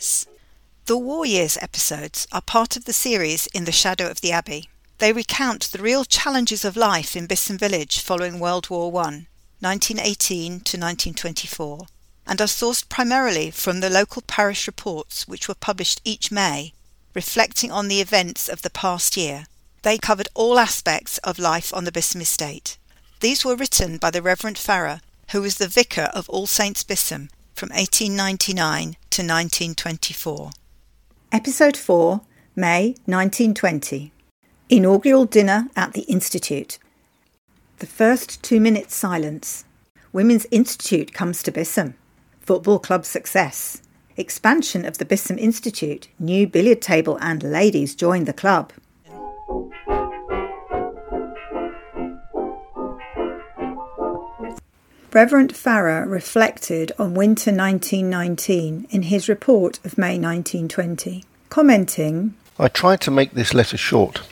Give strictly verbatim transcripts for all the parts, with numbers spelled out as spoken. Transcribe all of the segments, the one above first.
years. The War Years episodes are part of the series In the Shadow of the Abbey. They recount the real challenges of life in Bisham Village following World War One, nineteen eighteen to nineteen twenty-four, and are sourced primarily from the local parish reports which were published each May, reflecting on the events of the past year. They covered all aspects of life on the Bisham Estate. These were written by the Reverend Farrer, who was the vicar of All Saints Bisham from eighteen ninety-nine to nineteen twenty-four. Episode four, May nineteen twenty. Inaugural Dinner at the Institute. The first two minutes silence. Women's Institute comes to Bisham. Football club success. Expansion of the Bisham Institute. New billiard table and ladies join the club. Reverend Farrer reflected on winter nineteen nineteen in his report of May nineteen twenty, commenting, I tried to make this letter short,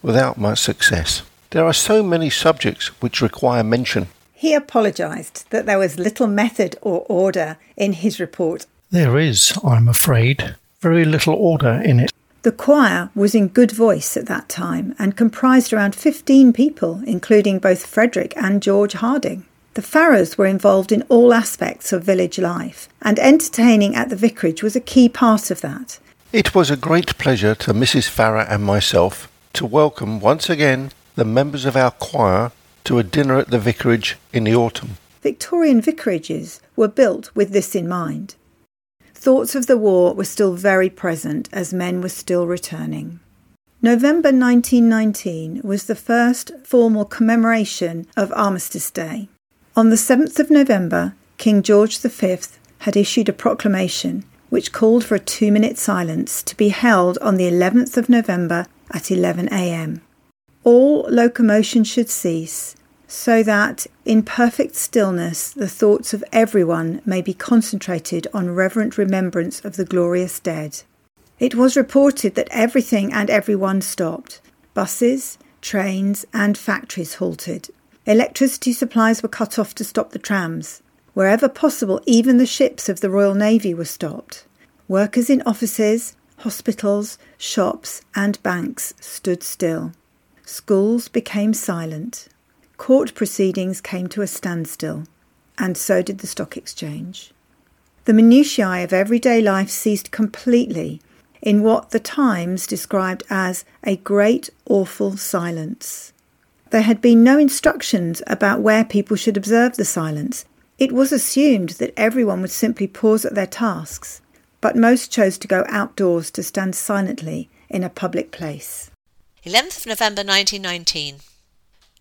without much success. There are so many subjects which require mention. He apologised that there was little method or order in his report. There is, I'm afraid, very little order in it. The choir was in good voice at that time and comprised around fifteen people, including both Frederick and George Harding. The Farrers were involved in all aspects of village life, and entertaining at the vicarage was a key part of that. It was a great pleasure to Missus Farrer and myself to welcome once again the members of our choir to a dinner at the vicarage in the autumn. Victorian vicarages were built with this in mind. Thoughts of the war were still very present as men were still returning. November nineteen nineteen was the first formal commemoration of Armistice Day. On the seventh of November, King George the Fifth had issued a proclamation which called for a two-minute silence to be held on the eleventh of November at eleven a.m. All locomotion should cease, so that in perfect stillness the thoughts of everyone may be concentrated on reverent remembrance of the glorious dead. It was reported that everything and everyone stopped. Buses, trains and factories halted. Electricity supplies were cut off to stop the trams. Wherever possible, even the ships of the Royal Navy were stopped. Workers in offices, hospitals, shops and banks stood still. Schools became silent. Court proceedings came to a standstill, and so did the Stock Exchange. The minutiae of everyday life ceased completely in what the Times described as a great, awful silence. There had been no instructions about where people should observe the silence. It was assumed that everyone would simply pause at their tasks, but most chose to go outdoors to stand silently in a public place. eleventh of November nineteen nineteen.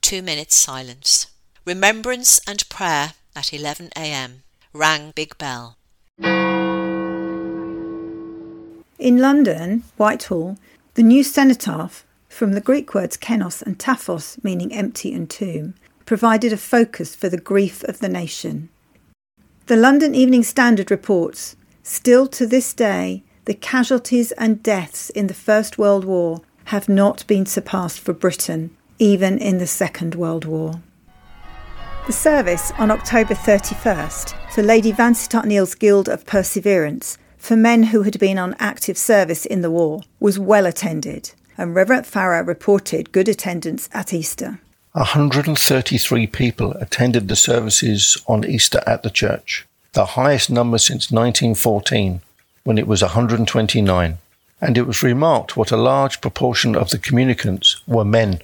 Two minutes silence. Remembrance and prayer at eleven a.m. Rang big bell. In London, Whitehall, the new cenotaph, from the Greek words kenos and taphos, meaning empty and tomb, provided a focus for the grief of the nation. The London Evening Standard reports, still to this day, the casualties and deaths in the First World War have not been surpassed for Britain, even in the Second World War. The service on October thirty-first for Lady Vansittart-Neale's Guild of Perseverance for men who had been on active service in the war was well attended, and Reverend Farrer reported good attendance at Easter. one hundred thirty-three people attended the services on Easter at the church, the highest number since nineteen fourteen, when it was one hundred twenty-nine, and it was remarked what a large proportion of the communicants were men.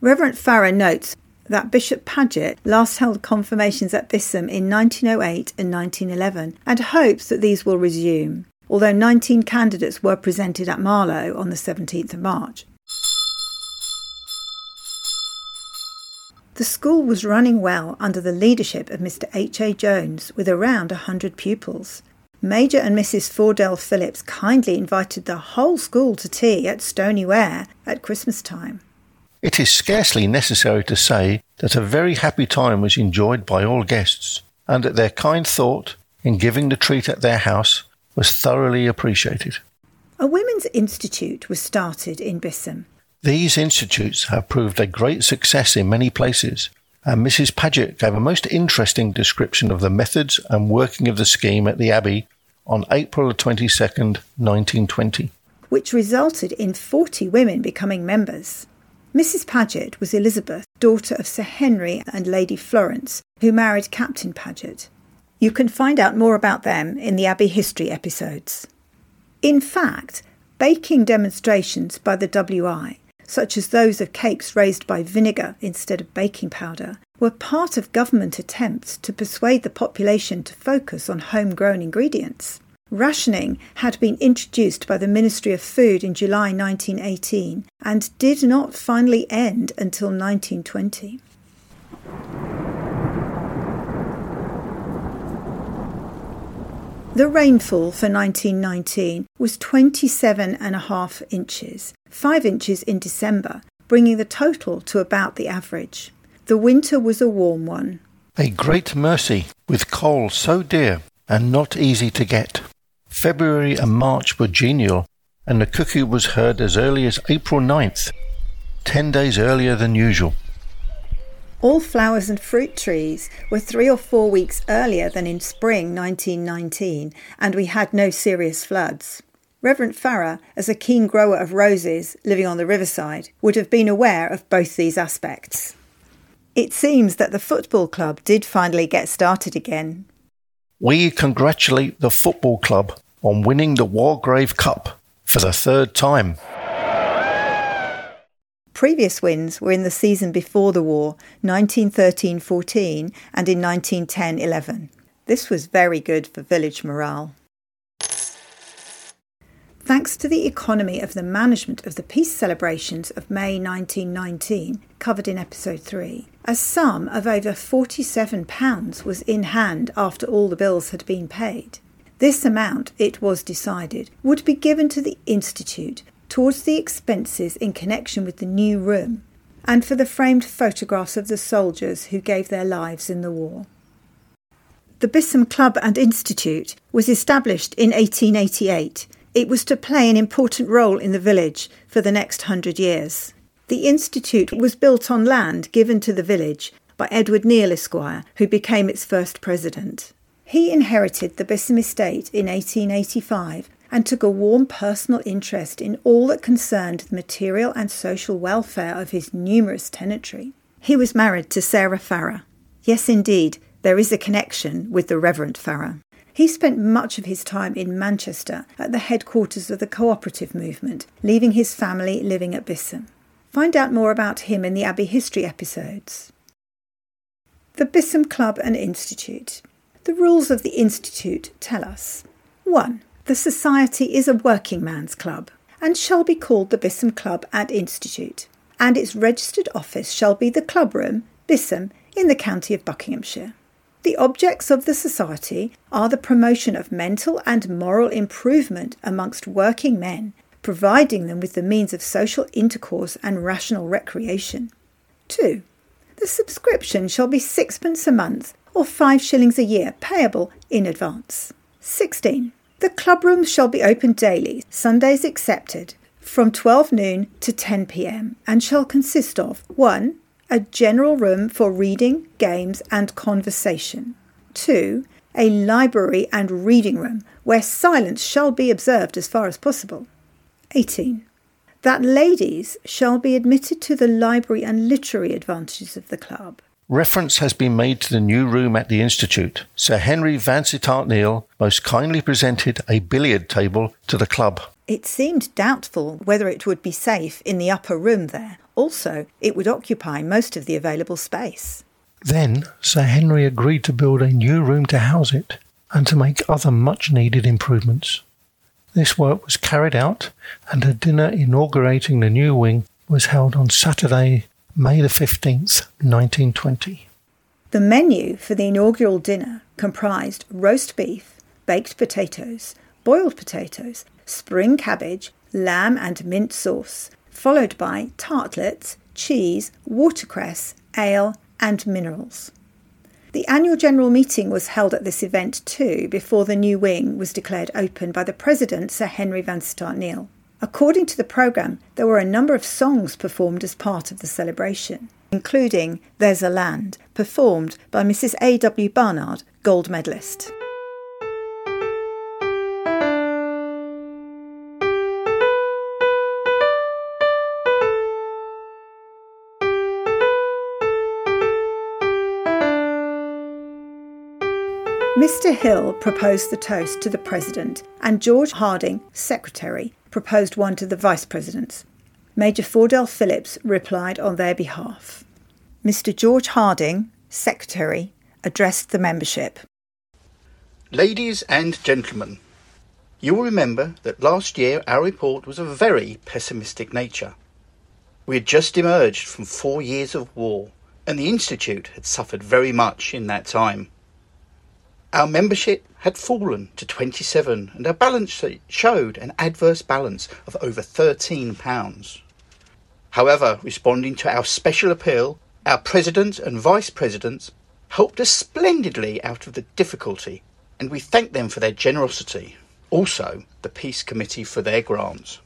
Reverend Farrer notes that Bishop Paget last held confirmations at Bisham in nineteen oh eight and nineteen eleven, and hopes that these will resume, although nineteen candidates were presented at Marlow on the seventeenth of March. The school was running well under the leadership of Mister H A Jones, with around one hundred pupils. Major and Missus Faudel-Philips kindly invited the whole school to tea at Stony Ware at Christmas time. It is scarcely necessary to say that a very happy time was enjoyed by all guests, and that their kind thought in giving the treat at their house was thoroughly appreciated. A Women's Institute was started in Bisham. These institutes have proved a great success in many places, and Missus Paget gave a most interesting description of the methods and working of the scheme at the Abbey on April the twenty-second, nineteen twenty. Which resulted in forty women becoming members. Missus Paget was Elizabeth, daughter of Sir Henry and Lady Florence, who married Captain Paget. You can find out more about them in the Abbey History episodes. In fact, baking demonstrations by the W I, such as those of cakes raised by vinegar instead of baking powder, were part of government attempts to persuade the population to focus on homegrown ingredients. Rationing had been introduced by the Ministry of Food in July nineteen eighteen and did not finally end until nineteen twenty. The rainfall for nineteen nineteen was twenty-seven and a half inches, five inches in December, bringing the total to about the average. The winter was a warm one. A great mercy, with coal so dear and not easy to get. February and March were genial, and the cuckoo was heard as early as April ninth, ten days earlier than usual. All flowers and fruit trees were three or four weeks earlier than in spring nineteen nineteen, and we had no serious floods. Reverend Farrer, as a keen grower of roses living on the riverside, would have been aware of both these aspects. It seems that the football club did finally get started again. We congratulate the football club on winning the Wargrave Cup for the third time. Previous wins were in the season before the war, nineteen thirteen fourteen and in nineteen ten eleven. This was very good for village morale. Thanks to the economy of the management of the peace celebrations of May nineteen nineteen, covered in episode three, a sum of over forty-seven pounds was in hand after all the bills had been paid. This amount, it was decided, would be given to the Institute towards the expenses in connection with the new room and for the framed photographs of the soldiers who gave their lives in the war. The Bisham Club and Institute was established in eighteen eighty-eight. It was to play an important role in the village for the next hundred years. The Institute was built on land given to the village by Edward Neal Esquire, who became its first president. He inherited the Bisham Estate in eighteen eighty-five and took a warm personal interest in all that concerned the material and social welfare of his numerous tenantry. He was married to Sarah Farrer. Yes, indeed, there is a connection with the Reverend Farrer. He spent much of his time in Manchester at the headquarters of the cooperative movement, leaving his family living at Bisham. Find out more about him in the Abbey History episodes. The Bisham Club and Institute. The rules of the Institute tell us. one. The Society is a working man's club and shall be called the Bisham Club and Institute, and its registered office shall be the Club Room, Bisham, in the county of Buckinghamshire. The objects of the Society are the promotion of mental and moral improvement amongst working men, providing them with the means of social intercourse and rational recreation. two. The subscription shall be sixpence a month or five shillings a year, payable in advance. sixteen. The club rooms shall be open daily, Sundays excepted, from twelve noon to ten p.m. and shall consist of one. A general room for reading, games and conversation. two. A library and reading room where silence shall be observed as far as possible. eighteen. That ladies shall be admitted to the library and literary advantages of the club. Reference has been made to the new room at the Institute. Sir Henry Vansittart-Neale most kindly presented a billiard table to the club. It seemed doubtful whether it would be safe in the upper room there. Also, it would occupy most of the available space. Then Sir Henry agreed to build a new room to house it and to make other much-needed improvements. This work was carried out and a dinner inaugurating the new wing was held on Saturday, May the fifteenth, nineteen twenty. The menu for the inaugural dinner comprised roast beef, baked potatoes, boiled potatoes, spring cabbage, lamb and mint sauce, followed by tartlets, cheese, watercress, ale and minerals. The annual general meeting was held at this event too before the new wing was declared open by the President, Sir Henry Vansittart-Neale. According to the programme, there were a number of songs performed as part of the celebration, including There's a Land, performed by Missus A W Barnard, gold medallist. Mister Hill proposed the toast to the President, and George Harding, Secretary, proposed one to the Vice-Presidents. Major Faudel-Philips replied on their behalf. Mister George Harding, Secretary, addressed the membership. Ladies and gentlemen, you will remember that last year our report was of very pessimistic nature. We had just emerged from four years of war, and the Institute had suffered very much in that time. Our membership had fallen to twenty-seven, and our balance sheet showed an adverse balance of over thirteen pounds. However, responding to our special appeal, our President and Vice-Presidents helped us splendidly out of the difficulty, and we thank them for their generosity, also the Peace Committee for their grants.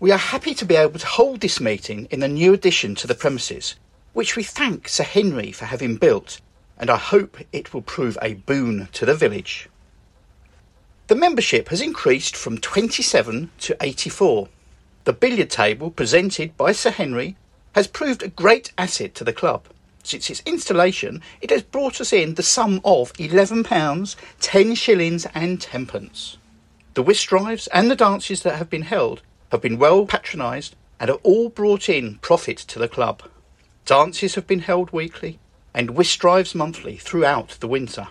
We are happy to be able to hold this meeting in the new addition to the premises, which we thank Sir Henry for having built, and I hope it will prove a boon to the village. The membership has increased from twenty-seven to eighty-four. The billiard table presented by Sir Henry has proved a great asset to the club. Since its installation, it has brought us in the sum of eleven pounds, ten shillings and tenpence. The whist drives and the dances that have been held have been well patronised and have all brought in profit to the club. Dances have been held weekly and whist drives monthly throughout the winter.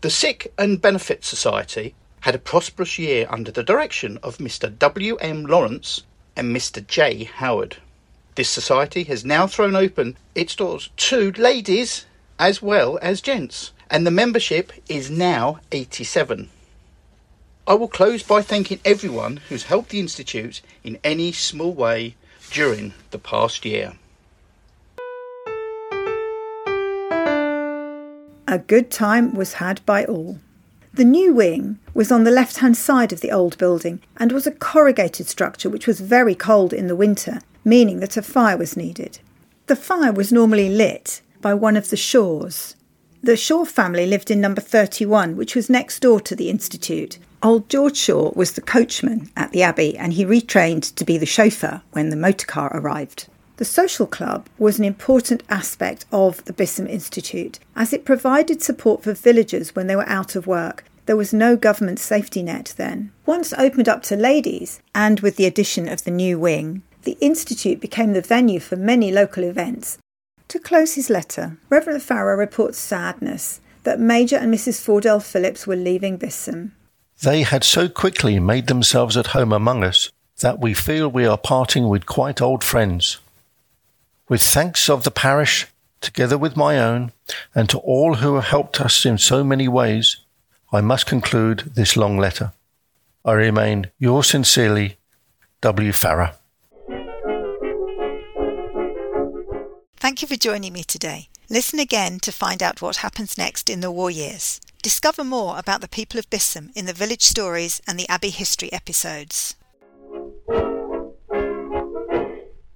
The Sick and Benefit Society had a prosperous year under the direction of Mister W M Lawrence and Mister J. Howard. This society has now thrown open its doors to ladies as well as gents, and the membership is now eighty-seven. I will close by thanking everyone who's helped the Institute in any small way during the past year. A good time was had by all. The new wing was on the left-hand side of the old building and was a corrugated structure which was very cold in the winter, meaning that a fire was needed. The fire was normally lit by one of the Shaws. The Shaw family lived in number thirty-one, which was next door to the Institute. Old George Shaw was the coachman at the Abbey, and he retrained to be the chauffeur when the motor car arrived. The social club was an important aspect of the Bisham Institute, as it provided support for villagers when they were out of work. There was no government safety net then. Once opened up to ladies, and with the addition of the new wing, the Institute became the venue for many local events. To close his letter, Reverend Farrer reports sadness that Major and Missus Faudel-Philips were leaving Bisham. They had so quickly made themselves at home among us that we feel we are parting with quite old friends. With thanks of the parish, together with my own, and to all who have helped us in so many ways, I must conclude this long letter. I remain yours sincerely, W. Farrer. Thank you for joining me today. Listen again to find out what happens next in the war years. Discover more about the people of Bisham in the Village Stories and the Abbey History episodes.